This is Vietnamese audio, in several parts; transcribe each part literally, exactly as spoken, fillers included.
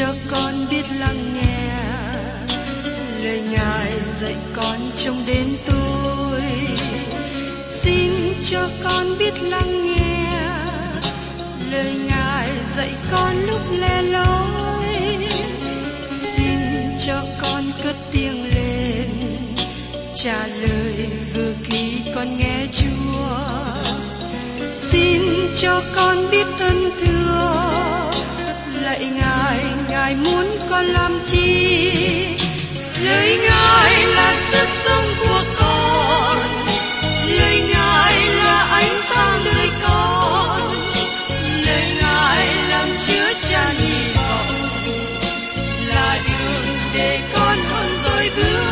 cho con biết lắng nghe lời Ngài dạy con trong đêm tối. Xin cho con biết lắng nghe lời Ngài dạy con lúc lẻ loi. Xin cho con cất tiếng lên trả lời vừa kỳ con nghe Chúa. Xin cho con biết ơn thương lạy Ngài, Ngài muốn con làm chi? Lời Ngài là sức sống của con, lời Ngài là ánh sáng nơi con, lời Ngài làm chứa chan hy vọng, là đường để con không dối bước.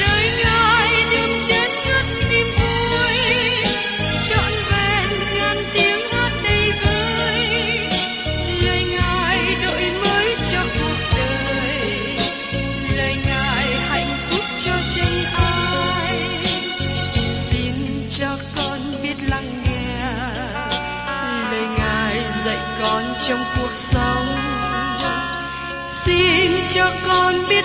Lời Ngài đừng chết ngất niềm vui, trọn vẹn ngàn tiếng hát đầy vơi. Lời Ngài đổi mới cho cuộc đời, lời Ngài hạnh phúc cho chính ai. Xin cho con biết lắng nghe lời Ngài dạy con trong cuộc sống. Xin cho con biết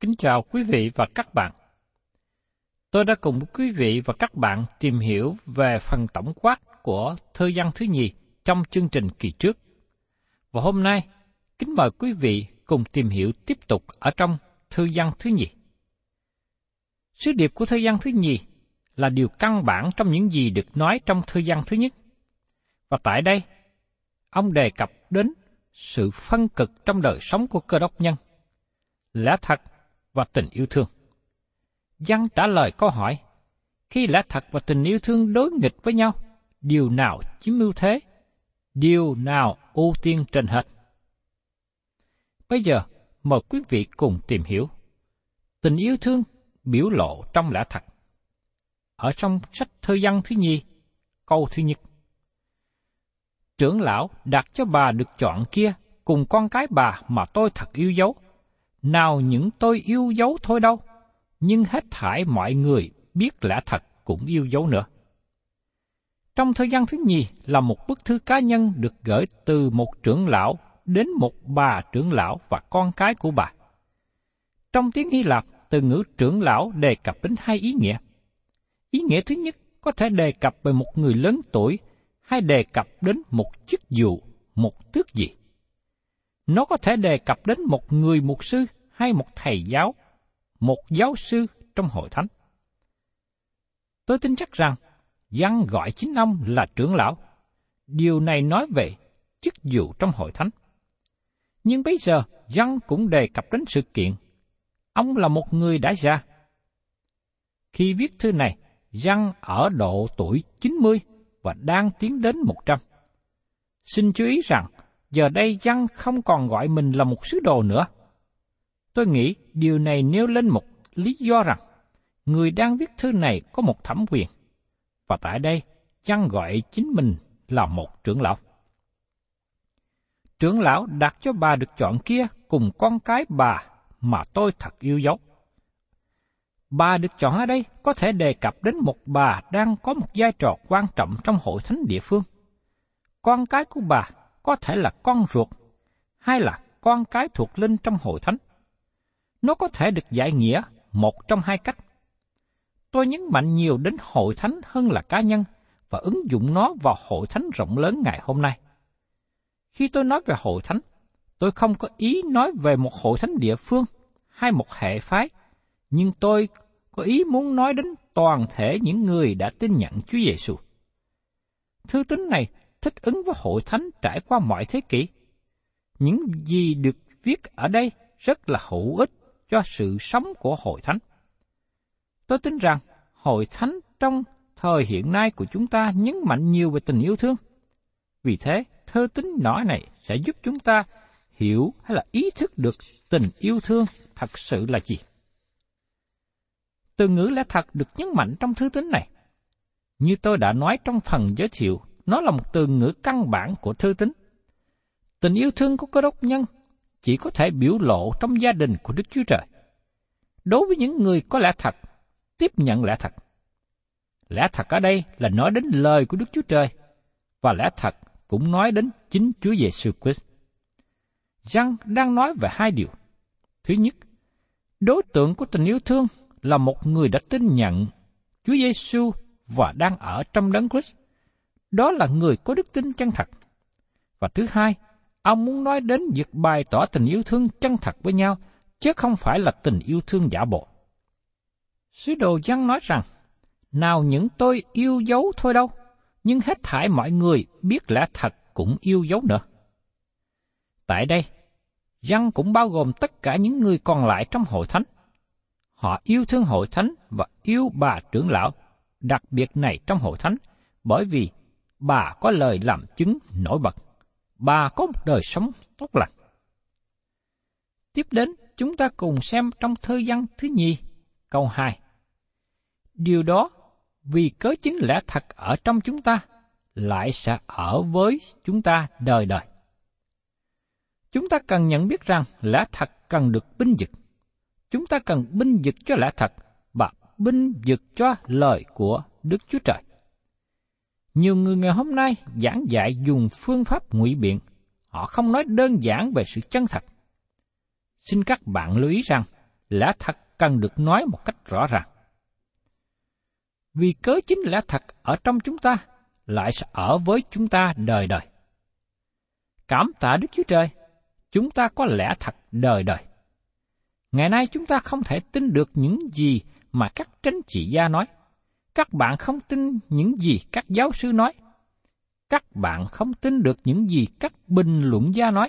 Kính chào quý vị và các bạn. Tôi đã cùng quý vị và các bạn tìm hiểu về phần tổng quát của thư Giăng thứ nhì trong chương trình kỳ trước. Và hôm nay, kính mời quý vị cùng tìm hiểu tiếp tục ở trong thư Giăng thứ nhì. Sứ điệp của thư Giăng thứ nhì là điều căn bản trong những gì được nói trong thư Giăng thứ nhất. Và tại đây, ông đề cập đến sự phân cực trong đời sống của Cơ Đốc nhân, lẽ thật và tình yêu thương. Giăng trả lời câu hỏi, khi lẽ thật và tình yêu thương đối nghịch với nhau, điều nào chiếm ưu thế, điều nào ưu tiên trên hết? Bây giờ, mời quý vị cùng tìm hiểu. Tình yêu thương biểu lộ trong lẽ thật. Ở trong sách thư Giăng thứ nhì, câu thứ nhất. Trưởng lão đặt cho bà được chọn kia cùng con cái bà mà tôi thật yêu dấu. Nào những tôi yêu dấu thôi đâu, nhưng hết thảy mọi người biết lẽ thật cũng yêu dấu nữa. Trong thư Giăng thứ nhì là một bức thư cá nhân được gửi từ một trưởng lão đến một bà trưởng lão và con cái của bà. Trong tiếng Hy Lạp, từ ngữ trưởng lão đề cập đến hai ý nghĩa. Ý nghĩa thứ nhất có thể đề cập về một người lớn tuổi hay đề cập đến một chức vụ, một tước vị. Nó có thể đề cập đến một người mục sư hay một thầy giáo, một giáo sư trong hội thánh. Tôi tin chắc rằng Giăng gọi chính ông là trưởng lão. Điều này nói về chức vụ trong hội thánh. Nhưng bây giờ Giăng cũng đề cập đến sự kiện ông là một người đã già. Khi viết thư này, Giăng ở độ tuổi chín mươi và đang tiến đến một trăm. Xin chú ý rằng giờ đây Giăng không còn gọi mình là một sứ đồ nữa. Tôi nghĩ điều này nêu lên một lý do rằng người đang viết thư này có một thẩm quyền, và tại đây Giăng gọi chính mình là một trưởng lão. Trưởng lão đặt cho bà được chọn kia cùng con cái bà mà tôi thật yêu dấu. Bà được chọn ở đây có thể đề cập đến một bà đang có một vai trò quan trọng trong hội thánh địa phương. Con cái của bà có thể là con ruột, hay là con cái thuộc linh trong hội thánh. Nó có thể được giải nghĩa một trong hai cách. Tôi nhấn mạnh nhiều đến hội thánh hơn là cá nhân, và ứng dụng nó vào hội thánh rộng lớn ngày hôm nay. Khi tôi nói về hội thánh, tôi không có ý nói về một hội thánh địa phương hay một hệ phái, nhưng tôi có ý muốn nói đến toàn thể những người đã tin nhận Chúa Giêsu. Thư tín này thích ứng với hội thánh trải qua mọi thế kỷ. Những gì được viết ở đây rất là hữu ích cho sự sống của hội thánh. Tôi tin rằng hội thánh trong thời hiện nay của chúng ta nhấn mạnh nhiều về tình yêu thương. Vì thế, thư tín nhỏ này sẽ giúp chúng ta hiểu hay là ý thức được tình yêu thương thật sự là gì. Từ ngữ lẽ thật được nhấn mạnh trong thư tín này. Như tôi đã nói trong phần giới thiệu, nó là một từ ngữ căn bản của thư tín. Tình yêu thương của Cơ Đốc nhân chỉ có thể biểu lộ trong gia đình của Đức Chúa Trời. Đối với những người có lẽ thật, tiếp nhận lẽ thật. Lẽ thật ở đây là nói đến lời của Đức Chúa Trời, và lẽ thật cũng nói đến chính Chúa Giêsu Christ. Giăng đang nói về hai điều. Thứ nhất, đối tượng của tình yêu thương là một người đã tin nhận Chúa Giêsu và đang ở trong Đấng Christ. Đó là người có đức tin chân thật. Và thứ hai, ông muốn nói đến việc bày tỏ tình yêu thương chân thật với nhau, chứ không phải là tình yêu thương giả bộ. Sứ đồ Giăng nói rằng, nào những tôi yêu dấu thôi đâu, nhưng hết thảy mọi người biết lẽ thật cũng yêu dấu nữa. Tại đây, Giăng cũng bao gồm tất cả những người còn lại trong hội thánh. Họ yêu thương hội thánh và yêu bà trưởng lão, đặc biệt này trong hội thánh, bởi vì bà có lời làm chứng nổi bật. Bà có một đời sống tốt lành. Tiếp đến, chúng ta cùng xem trong thư Giăng thứ nhì, câu hai. Điều đó, vì cớ chính lẽ thật ở trong chúng ta, lại sẽ ở với chúng ta đời đời. Chúng ta cần nhận biết rằng lẽ thật cần được binh vực. Chúng ta cần binh vực cho lẽ thật và binh vực cho lời của Đức Chúa Trời. Nhiều người ngày hôm nay giảng dạy dùng phương pháp ngụy biện. Họ không nói đơn giản về sự chân thật. Xin các bạn lưu ý rằng, lẽ thật cần được nói một cách rõ ràng. Vì cớ chính lẽ thật ở trong chúng ta, lại sẽ ở với chúng ta đời đời. Cảm tạ Đức Chúa Trời, chúng ta có lẽ thật đời đời. Ngày nay chúng ta không thể tin được những gì mà các chính trị gia nói. Các bạn không tin những gì các giáo sư nói. Các bạn không tin được những gì các bình luận gia nói.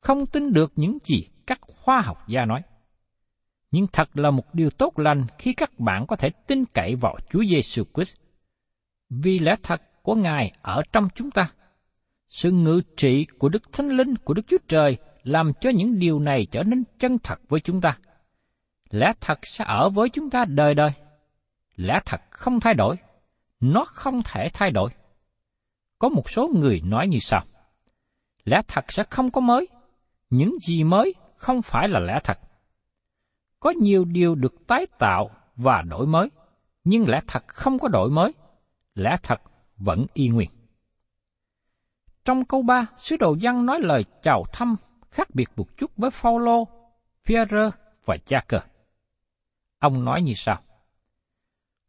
Không tin được những gì các khoa học gia nói. Nhưng thật là một điều tốt lành khi các bạn có thể tin cậy vào Chúa Giêsu Christ. Vì lẽ thật của Ngài ở trong chúng ta. Sự ngự trị của Đức Thánh Linh của Đức Chúa Trời làm cho những điều này trở nên chân thật với chúng ta. Lẽ thật sẽ ở với chúng ta đời đời. Lẽ thật không thay đổi, nó không thể thay đổi. Có một số người nói như sau, lẽ thật sẽ không có mới, những gì mới không phải là lẽ thật. Có nhiều điều được tái tạo và đổi mới, nhưng lẽ thật không có đổi mới, lẽ thật vẫn y nguyên. Trong câu ba, sứ đồ Giăng nói lời chào thăm khác biệt một chút với Phaolô, Pierre và Chafer. Ông nói như sau,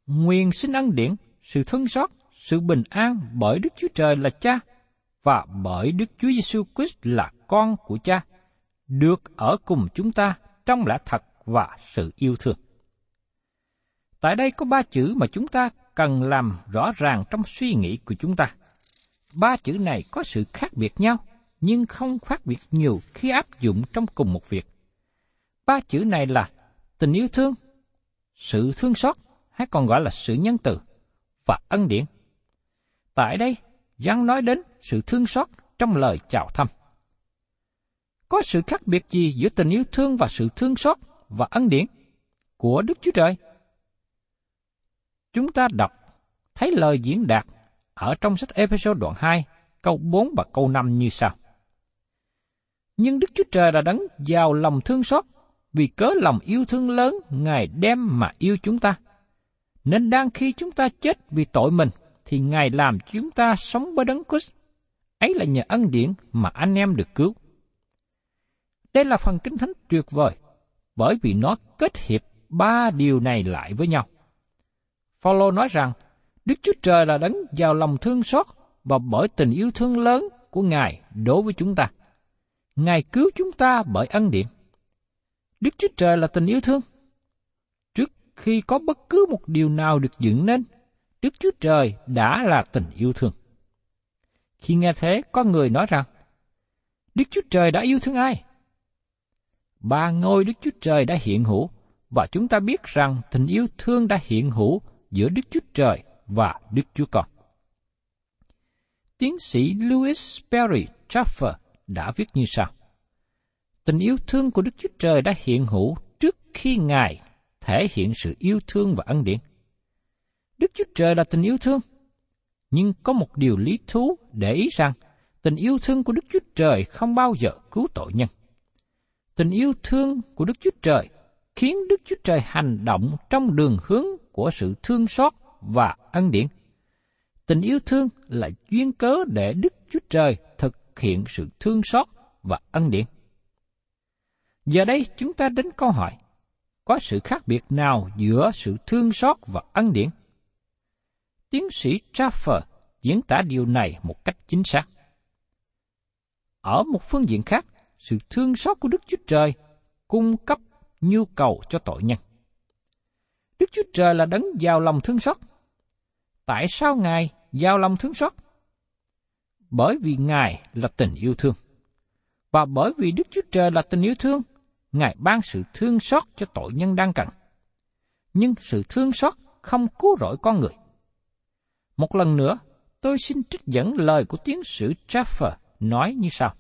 nguyện xin ân điển, sự thương xót, sự bình an bởi Đức Chúa Trời là Cha và bởi Đức Chúa Giêsu Christ là Con của Cha, được ở cùng chúng ta trong lẽ thật và sự yêu thương. Tại đây có ba chữ mà chúng ta cần làm rõ ràng trong suy nghĩ của chúng ta. Ba chữ này có sự khác biệt nhau, nhưng không khác biệt nhiều khi áp dụng trong cùng một việc. Ba chữ này là tình yêu thương, sự thương xót, hay còn gọi là sự nhân từ và ân điển. Tại đây, Giăng nói đến sự thương xót trong lời chào thăm. Có sự khác biệt gì giữa tình yêu thương và sự thương xót và ân điển của Đức Chúa Trời? Chúng ta đọc thấy lời diễn đạt ở trong sách Ê-phê-sô đoạn hai, câu bốn và câu năm như sau. Nhưng Đức Chúa Trời đã đấng giàu lòng thương xót, vì cớ lòng yêu thương lớn Ngài đem mà yêu chúng ta. Nên đang khi chúng ta chết vì tội mình, thì Ngài làm chúng ta sống với Đấng Christ. Ấy là nhờ ân điển mà anh em được cứu. Đây là phần Kinh Thánh tuyệt vời, bởi vì nó kết hiệp ba điều này lại với nhau. Phaolô nói rằng, Đức Chúa Trời là đấng giàu lòng thương xót và bởi tình yêu thương lớn của Ngài đối với chúng ta. Ngài cứu chúng ta bởi ân điển. Đức Chúa Trời là tình yêu thương. khi có bất cứ một điều nào được dựng nên, Đức Chúa Trời đã là tình yêu thương. Khi nghe thế, có người nói rằng, Đức Chúa Trời đã yêu thương ai? Ba ngôi Đức Chúa Trời đã hiện hữu, và chúng ta biết rằng tình yêu thương đã hiện hữu giữa Đức Chúa Trời và Đức Chúa Con. Tiến sĩ Lewis Perry Chafer đã viết như sau: Tình yêu thương của Đức Chúa Trời đã hiện hữu trước khi Ngài thể hiện sự yêu thương và ân điển. Đức Chúa Trời là tình yêu thương, nhưng có một điều lý thú để ý rằng tình yêu thương của Đức Chúa Trời không bao giờ cứu tội nhân. Tình yêu thương của Đức Chúa Trời khiến Đức Chúa Trời hành động trong đường hướng của sự thương xót và ân điển. Tình yêu thương là duyên cớ để Đức Chúa Trời thực hiện sự thương xót và ân điển. Giờ đây chúng ta đến câu hỏi, có sự khác biệt nào giữa sự thương xót và ân điển? Tiến sĩ Chafer diễn tả điều này một cách chính xác. Ở một phương diện khác, sự thương xót của Đức Chúa Trời cung cấp nhu cầu cho tội nhân. Đức Chúa Trời là đấng giàu lòng thương xót. Tại sao Ngài giàu lòng thương xót? Bởi vì Ngài là tình yêu thương. Và bởi vì Đức Chúa Trời là tình yêu thương, Ngài ban sự thương xót cho tội nhân đang cần. Nhưng sự thương xót không cứu rỗi con người. Một lần nữa, tôi xin trích dẫn lời của tiến sĩ Chafer nói như sau: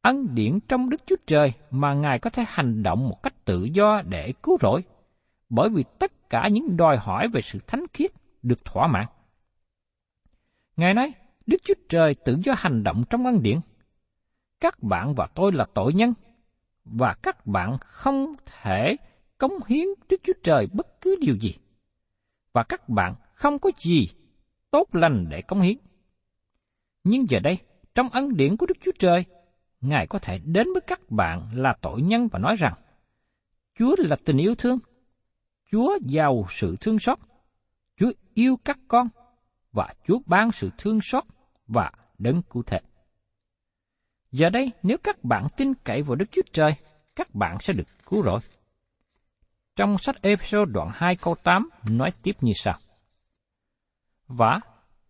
Ân điển trong Đức Chúa Trời mà Ngài có thể hành động một cách tự do để cứu rỗi, bởi vì tất cả những đòi hỏi về sự thánh khiết được thỏa mãn. Ngài nói, Đức Chúa Trời tự do hành động trong ân điển. Các bạn và tôi là tội nhân, và các bạn không thể cống hiến Đức Chúa Trời bất cứ điều gì, và các bạn không có gì tốt lành để cống hiến. Nhưng giờ đây, trong ân điển của Đức Chúa Trời, Ngài có thể đến với các bạn là tội nhân và nói rằng, Chúa là tình yêu thương, Chúa giàu sự thương xót, Chúa yêu các con, và Chúa ban sự thương xót và đấng cứu thế. Giờ đây, nếu các bạn tin cậy vào Đức Chúa Trời, các bạn sẽ được cứu rỗi. Trong sách Ê-phê-sô đoạn hai câu tám nói tiếp như sau: Và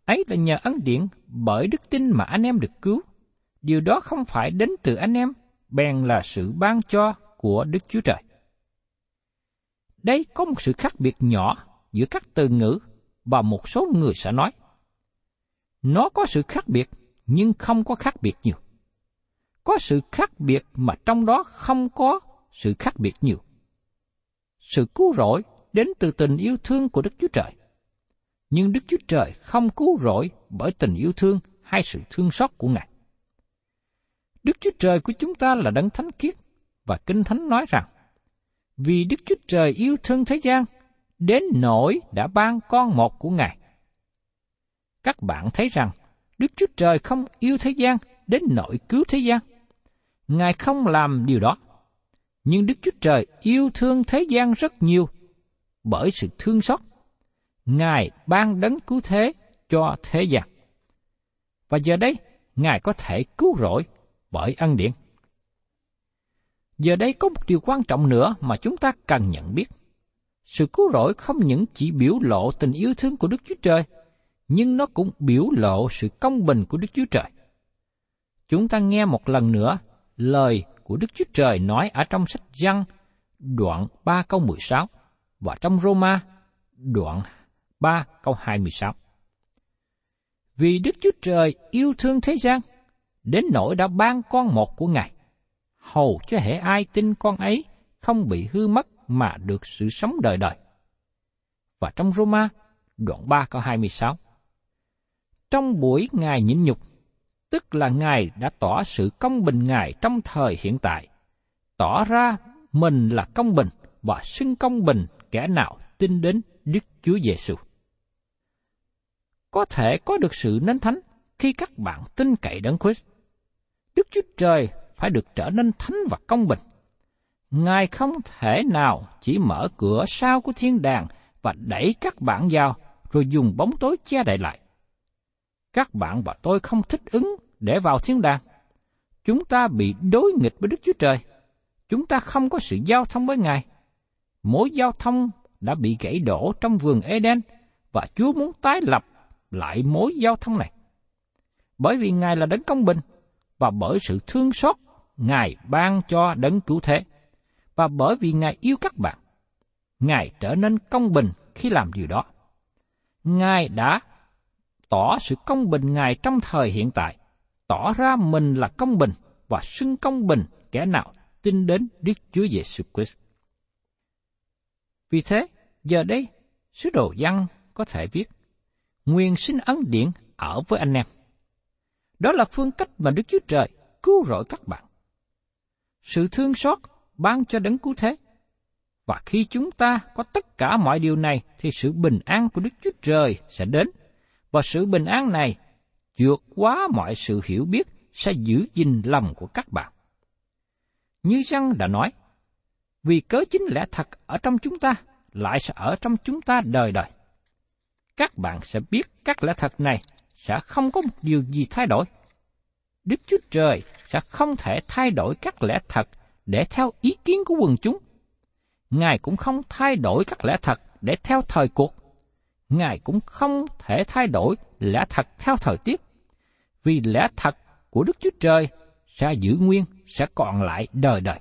ấy là nhờ ân điển bởi đức tin mà anh em được cứu. Điều đó không phải đến từ anh em, bèn là sự ban cho của Đức Chúa Trời. Đây có một sự khác biệt nhỏ giữa các từ ngữ và một số người sẽ nói. Nó có sự khác biệt, nhưng không có khác biệt nhiều. Có sự khác biệt mà trong đó không có sự khác biệt nhiều. Sự cứu rỗi đến từ tình yêu thương của Đức Chúa Trời. Nhưng Đức Chúa Trời không cứu rỗi bởi tình yêu thương hay sự thương xót của Ngài. Đức Chúa Trời của chúng ta là đấng thánh khiết, và Kinh Thánh nói rằng, vì Đức Chúa Trời yêu thương thế gian, đến nỗi đã ban con một của Ngài. Các bạn thấy rằng, Đức Chúa Trời không yêu thế gian đến nỗi cứu thế gian. Ngài không làm điều đó. Nhưng Đức Chúa Trời yêu thương thế gian rất nhiều bởi sự thương xót. Ngài ban đấng cứu thế cho thế gian. Và giờ đây, Ngài có thể cứu rỗi bởi ân điển. Giờ đây có một điều quan trọng nữa mà chúng ta cần nhận biết. Sự cứu rỗi không những chỉ biểu lộ tình yêu thương của Đức Chúa Trời, nhưng nó cũng biểu lộ sự công bình của Đức Chúa Trời. Chúng ta nghe một lần nữa lời của Đức Chúa Trời nói ở trong sách Giăng đoạn ba câu mười sáu và trong Roma đoạn ba câu hai mươi sáu. Vì Đức Chúa Trời yêu thương thế gian, đến nỗi đã ban con một của Ngài, hầu cho hễ ai tin con ấy không bị hư mất mà được sự sống đời đời. Và trong Roma đoạn ba câu hai mươi sáu. Trong buổi Ngài nhịn nhục, tức là Ngài đã tỏ sự công bình Ngài trong thời hiện tại, tỏ ra mình là công bình và xưng công bình kẻ nào tin đến Đức Chúa Giê-xu. Có thể có được sự nên thánh khi các bạn tin cậy Đấng Christ. Đức Chúa Trời phải được trở nên thánh và công bình. Ngài không thể nào chỉ mở cửa sau của thiên đàng và đẩy các bạn vào rồi dùng bóng tối che đậy lại. Các bạn và tôi không thích ứng để vào thiên đàng. Chúng ta bị đối nghịch với Đức Chúa Trời. Chúng ta không có sự giao thông với Ngài. Mối giao thông đã bị gãy đổ trong vườn Eden, và Chúa muốn tái lập lại mối giao thông này. Bởi vì Ngài là đấng công bình, và bởi sự thương xót Ngài ban cho đấng cứu thế, và bởi vì Ngài yêu các bạn, Ngài trở nên công bình khi làm điều đó. Ngài đã tỏ sự công bình Ngài trong thời hiện tại, tỏ ra mình là công bình và xưng công bình kẻ nào tin đến Đức Chúa Giêsu Christ. Vì thế, giờ đây, sứ đồ Giăng có thể viết: Nguyện xin ân điển ở với anh em. Đó là phương cách mà Đức Chúa Trời cứu rỗi các bạn. Sự thương xót ban cho đấng cứu thế. Và khi chúng ta có tất cả mọi điều này, thì sự bình an của Đức Chúa Trời sẽ đến. Và sự bình an này vượt quá mọi sự hiểu biết sẽ giữ gìn lòng của các bạn. Như Giăng đã nói, vì cớ chính lẽ thật ở trong chúng ta lại sẽ ở trong chúng ta đời đời. Các bạn sẽ biết các lẽ thật này sẽ không có một điều gì thay đổi. Đức Chúa Trời sẽ không thể thay đổi các lẽ thật để theo ý kiến của quần chúng. Ngài cũng không thay đổi các lẽ thật để theo thời cuộc. Ngài cũng không thể thay đổi lẽ thật theo thời tiết. Vì lẽ thật của Đức Chúa Trời sẽ giữ nguyên, sẽ còn lại đời đời.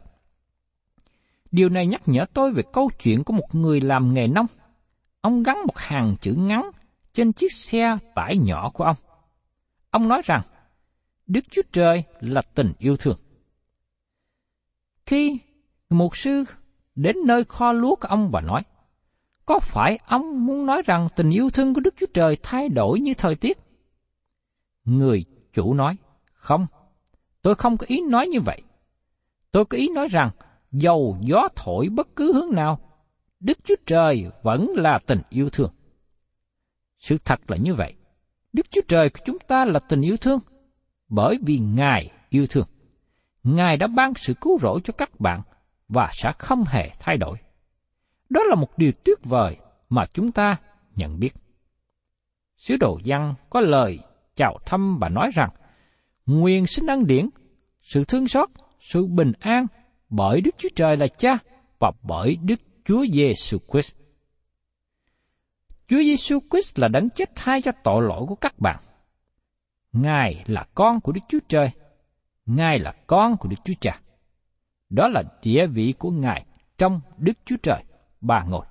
Điều này nhắc nhở tôi về câu chuyện của một người làm nghề nông. Ông gắn một hàng chữ ngắn trên chiếc xe tải nhỏ của ông. Ông nói rằng, Đức Chúa Trời là tình yêu thương. Khi mục sư đến nơi kho lúa của ông và nói, có phải ông muốn nói rằng tình yêu thương của Đức Chúa Trời thay đổi như thời tiết? Người chủ nói, không, tôi không có ý nói như vậy. Tôi có ý nói rằng, dầu gió thổi bất cứ hướng nào, Đức Chúa Trời vẫn là tình yêu thương. Sự thật là như vậy. Đức Chúa Trời của chúng ta là tình yêu thương, bởi vì Ngài yêu thương. Ngài đã ban sự cứu rỗi cho các bạn và sẽ không hề thay đổi. Đó là một điều tuyệt vời mà chúng ta nhận biết. Sứ đồ Giăng có lời chào thăm và nói rằng, nguyện xin ân điển, sự thương xót, sự bình an bởi Đức Chúa Trời là Cha và bởi Đức Chúa Giêsu Christ. Chúa Giêsu Christ là đấng chết thay cho tội lỗi của các bạn. Ngài là con của Đức Chúa Trời. Ngài là con của Đức Chúa Cha. Đó là địa vị của Ngài trong Đức Chúa Trời ba ngôi.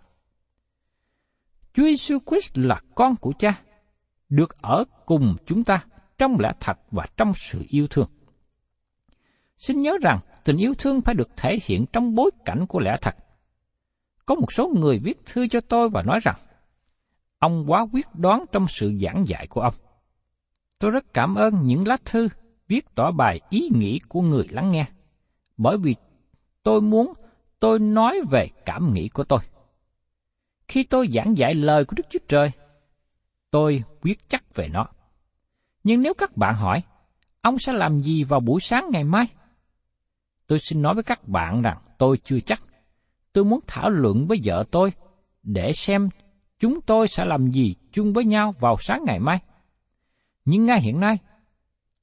Chúa Giêsu Christ là con của Cha, được ở cùng chúng ta trong lẽ thật và trong sự yêu thương. Xin nhớ rằng tình yêu thương phải được thể hiện trong bối cảnh của lẽ thật. Có một số người viết thư cho tôi và nói rằng, ông quá quyết đoán trong sự giảng dạy của ông. Tôi rất cảm ơn những lá thư viết tỏ bài ý nghĩ của người lắng nghe, bởi vì tôi muốn tôi nói về cảm nghĩ của tôi. Khi tôi giảng dạy lời của Đức Chúa Trời, tôi quyết chắc về nó. Nhưng nếu các bạn hỏi, ông sẽ làm gì vào buổi sáng ngày mai? Tôi xin nói với các bạn rằng tôi chưa chắc. Tôi muốn thảo luận với vợ tôi để xem chúng tôi sẽ làm gì chung với nhau vào sáng ngày mai. Nhưng ngay hiện nay,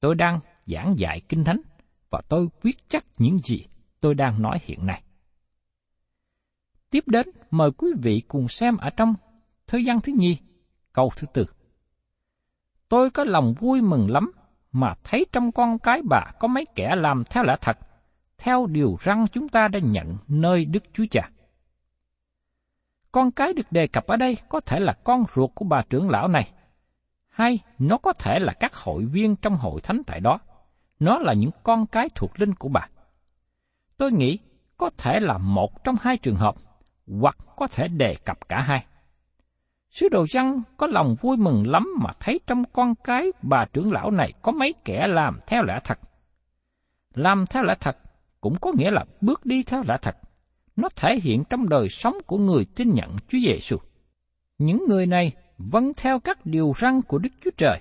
tôi đang giảng dạy Kinh Thánh và tôi quyết chắc những gì tôi đang nói hiện nay. Tiếp đến, mời quý vị cùng xem ở trong Thư Giăng thứ nhì, câu thứ tư. Tôi có lòng vui mừng lắm mà thấy trong con cái bà có mấy kẻ làm theo lẽ thật, theo điều răn chúng ta đã nhận nơi Đức Chúa Cha. Con cái được đề cập ở đây có thể là con ruột của bà trưởng lão này, hay nó có thể là các hội viên trong hội thánh tại đó. Nó là những con cái thuộc linh của bà. Tôi nghĩ có thể là một trong hai trường hợp, hoặc có thể đề cập cả hai. Sứ đồ Giăng có lòng vui mừng lắm mà thấy trong con cái bà trưởng lão này có mấy kẻ làm theo lẽ thật. Làm theo lẽ thật cũng có nghĩa là bước đi theo lẽ thật. Nó thể hiện trong đời sống của người tin nhận Chúa Giêsu. Những người này vâng theo các điều răn của Đức Chúa Trời.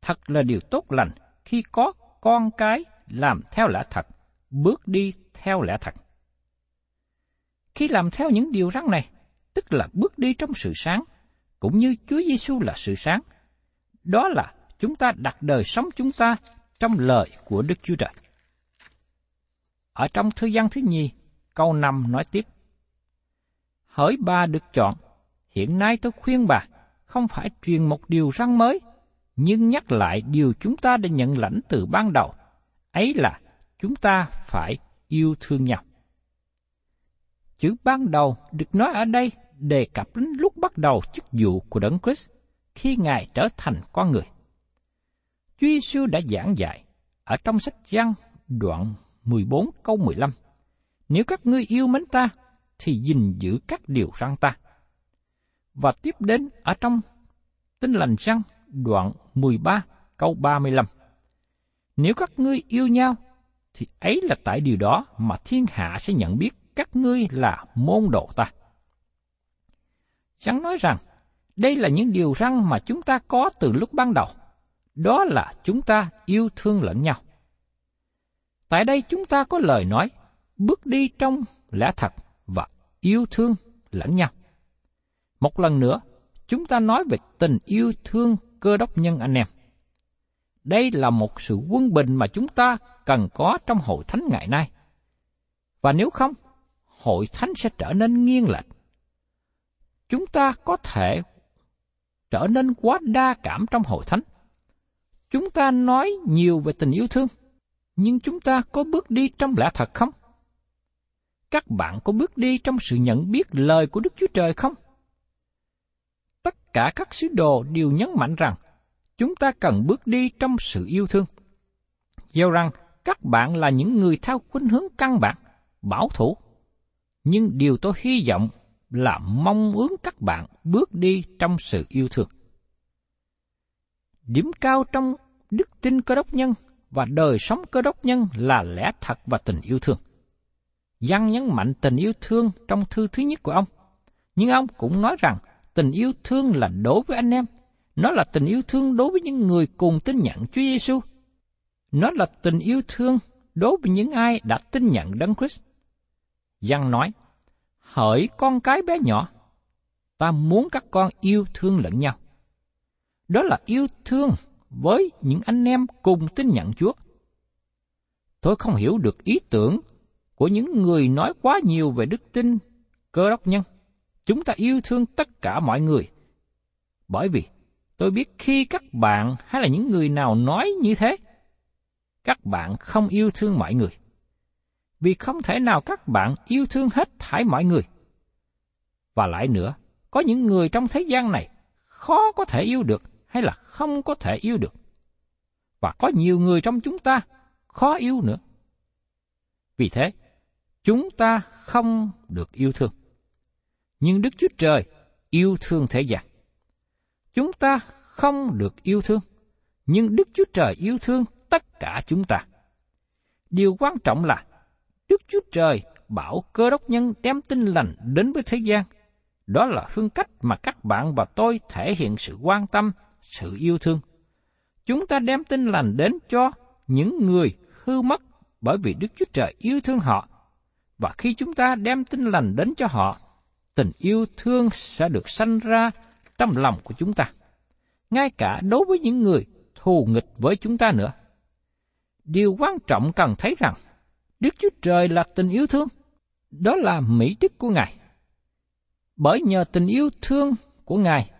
Thật là điều tốt lành khi có con cái làm theo lẽ thật, bước đi theo lẽ thật. Khi làm theo những điều răn này, tức là bước đi trong sự sáng, cũng như Chúa Giêsu là sự sáng. Đó là chúng ta đặt đời sống chúng ta trong lời của Đức Chúa Trời. Ở trong Thư Giăng thứ nhì, câu năm nói tiếp: Hỡi bà được chọn, hiện nay tôi khuyên bà không phải truyền một điều răn mới, nhưng nhắc lại điều chúng ta đã nhận lãnh từ ban đầu, ấy là chúng ta phải yêu thương nhau. Chữ ban đầu được nói ở đây đề cập đến lúc bắt đầu chức vụ của Đấng Christ, khi Ngài trở thành con người. Chúa Giêsu đã giảng dạy ở trong sách Giăng đoạn mười bốn câu mười lăm, nếu các ngươi yêu mến ta, thì gìn giữ các điều răn ta. Và tiếp đến ở trong Tin lành Giăng đoạn mười ba câu ba mươi lăm, nếu các ngươi yêu nhau, thì ấy là tại điều đó mà thiên hạ sẽ nhận biết các ngươi là môn đồ ta. Giăng nói rằng, đây là những điều răn mà chúng ta có từ lúc ban đầu, đó là chúng ta yêu thương lẫn nhau. Tại đây chúng ta có lời nói, bước đi trong lẽ thật và yêu thương lẫn nhau. Một lần nữa, chúng ta nói về tình yêu thương cơ đốc nhân anh em. Đây là một sự quân bình mà chúng ta cần có trong hội thánh ngày nay. Và nếu không, hội thánh sẽ trở nên nghiêng lệch. Chúng ta có thể trở nên quá đa cảm trong hội thánh. Chúng ta nói nhiều về tình yêu thương, nhưng chúng ta có bước đi trong lẽ thật không? Các bạn có bước đi trong sự nhận biết lời của Đức Chúa Trời không? Tất cả các sứ đồ đều nhấn mạnh rằng chúng ta cần bước đi trong sự yêu thương. Do rằng các bạn là những người theo khuynh hướng căn bản, bảo thủ. Nhưng điều tôi hy vọng là mong ước các bạn bước đi trong sự yêu thương. Điểm cao trong đức tin cơ đốc nhân và đời sống cơ đốc nhân là lẽ thật và tình yêu thương. Giăng nhấn mạnh tình yêu thương trong thư thứ nhất của ông, nhưng ông cũng nói rằng tình yêu thương là đối với anh em, nó là tình yêu thương đối với những người cùng tin nhận Chúa Giêsu, nó là tình yêu thương đối với những ai đã tin nhận Đấng Christ. Giăng nói, hỡi con cái bé nhỏ, ta muốn các con yêu thương lẫn nhau. Đó là yêu thương với những anh em cùng tin nhận Chúa. Tôi không hiểu được ý tưởng của những người nói quá nhiều về đức tin cơ đốc nhân. Chúng ta yêu thương tất cả mọi người. Bởi vì tôi biết khi các bạn hay là những người nào nói như thế, các bạn không yêu thương mọi người. Vì không thể nào các bạn yêu thương hết thảy mọi người. Và lại nữa, có những người trong thế gian này khó có thể yêu được hay là không có thể yêu được. Và có nhiều người trong chúng ta khó yêu nữa. Vì thế, chúng ta không được yêu thương. Nhưng Đức Chúa Trời yêu thương thế gian. Chúng ta không được yêu thương, nhưng Đức Chúa Trời yêu thương tất cả chúng ta. Điều quan trọng là Đức Chúa Trời bảo cơ đốc nhân đem tin lành đến với thế gian. Đó là phương cách mà các bạn và tôi thể hiện sự quan tâm, sự yêu thương. Chúng ta đem tin lành đến cho những người hư mất bởi vì Đức Chúa Trời yêu thương họ. Và khi chúng ta đem tin lành đến cho họ, tình yêu thương sẽ được sanh ra trong lòng của chúng ta, ngay cả đối với những người thù nghịch với chúng ta nữa. Điều quan trọng cần thấy rằng, Đức Chúa Trời là tình yêu thương, đó là mỹ đức của Ngài. Bởi nhờ tình yêu thương của Ngài,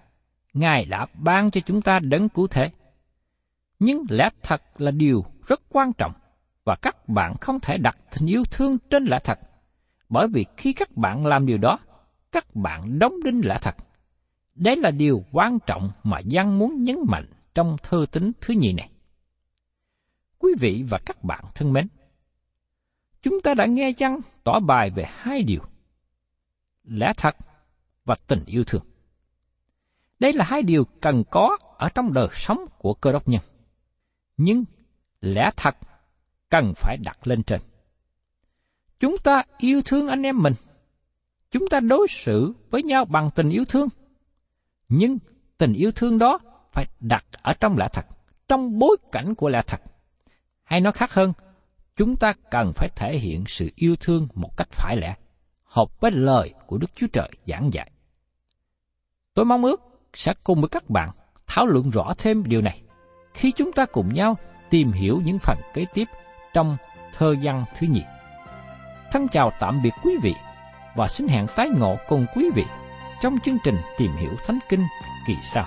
Ngài đã ban cho chúng ta đấng cứu thế. Nhưng lẽ thật là điều rất quan trọng, và các bạn không thể đặt tình yêu thương trên lẽ thật, bởi vì khi các bạn làm điều đó, các bạn đóng đinh lẽ thật. Đấy là điều quan trọng mà Giăng muốn nhấn mạnh trong thư tín thứ nhì này. Quý vị và các bạn thân mến, chúng ta đã nghe Giăng tỏ bài về hai điều, lẽ thật và tình yêu thương. Đây là hai điều cần có ở trong đời sống của cơ đốc nhân. Nhưng lẽ thật cần phải đặt lên trên. Chúng ta yêu thương anh em mình, chúng ta đối xử với nhau bằng tình yêu thương. Nhưng tình yêu thương đó phải đặt ở trong lẽ thật, trong bối cảnh của lẽ thật. Hay nói khác hơn, chúng ta cần phải thể hiện sự yêu thương một cách phải lẽ, hợp với lời của Đức Chúa Trời giảng dạy. Tôi mong ước sẽ cùng với các bạn thảo luận rõ thêm điều này khi chúng ta cùng nhau tìm hiểu những phần kế tiếp trong thơ Giăng thứ nhì. Thân chào tạm biệt quý vị và xin hẹn tái ngộ cùng quý vị trong chương trình Tìm Hiểu Thánh Kinh kỳ sau.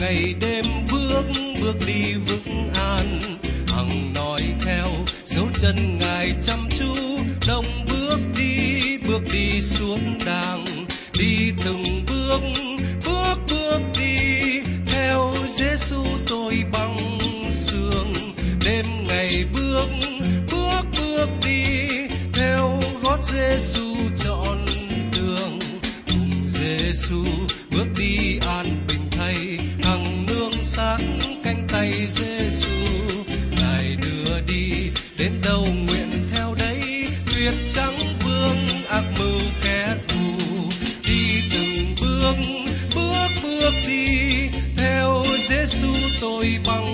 ngày đêm bước bước đi vững an, hằng nói theo dấu chân Ngài chăm chú, đồng bước đi bước đi xuống đàng, đi từng bước bước bước đi theo Giêsu tôi bằng sương, đêm ngày bước bước bước đi theo gót Giêsu trọn đường, cùng Giêsu bước đi an bình thay, hằng nương sát cánh tay Giêsu, Ngài đưa đi đến đâu nguyện theo đấy, tuyệt trắng vương ác mưu kẻ thù, đi từng bước bước bước đi theo Giêsu tôi bằng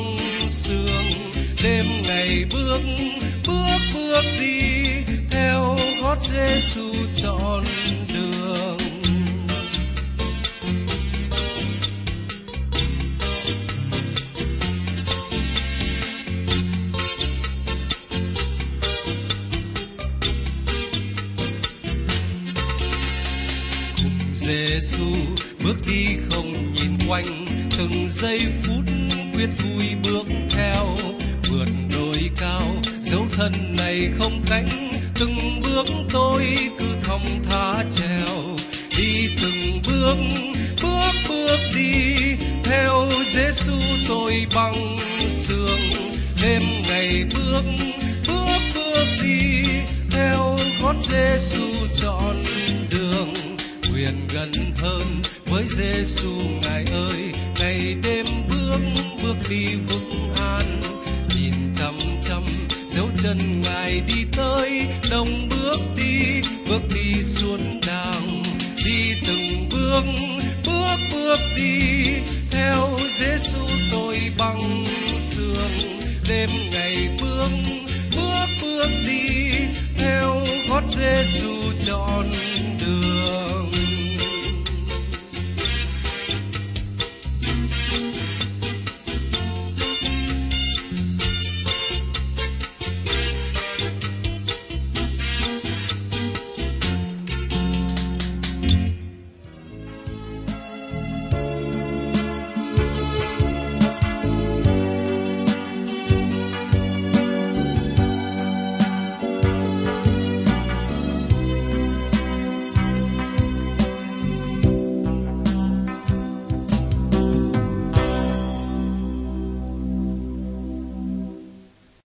sương, đêm ngày bước bước bước đi theo gót Giêsu trọn đường. Giêsu bước đi không nhìn quanh, từng giây phút quyết vui bước theo, vượt đồi cao dấu thân này không cánh, từng bước tôi cứ thong thả trèo, đi từng bước bước bước đi theo Giêsu tôi bằng sương, đêm ngày bước bước bước đi theo gót Giêsu trọn đường, nguyện gần hơn với Giêsu Ngài ơi, ngày đêm bước bước đi vững an, nhìn chăm chăm dấu chân Ngài đi tới, đồng bước đi bước đi xuống đàng, đi từng bước bước bước đi theo Giêsu tôi bằng sương, đêm ngày bước bước bước đi theo gót Giêsu trọn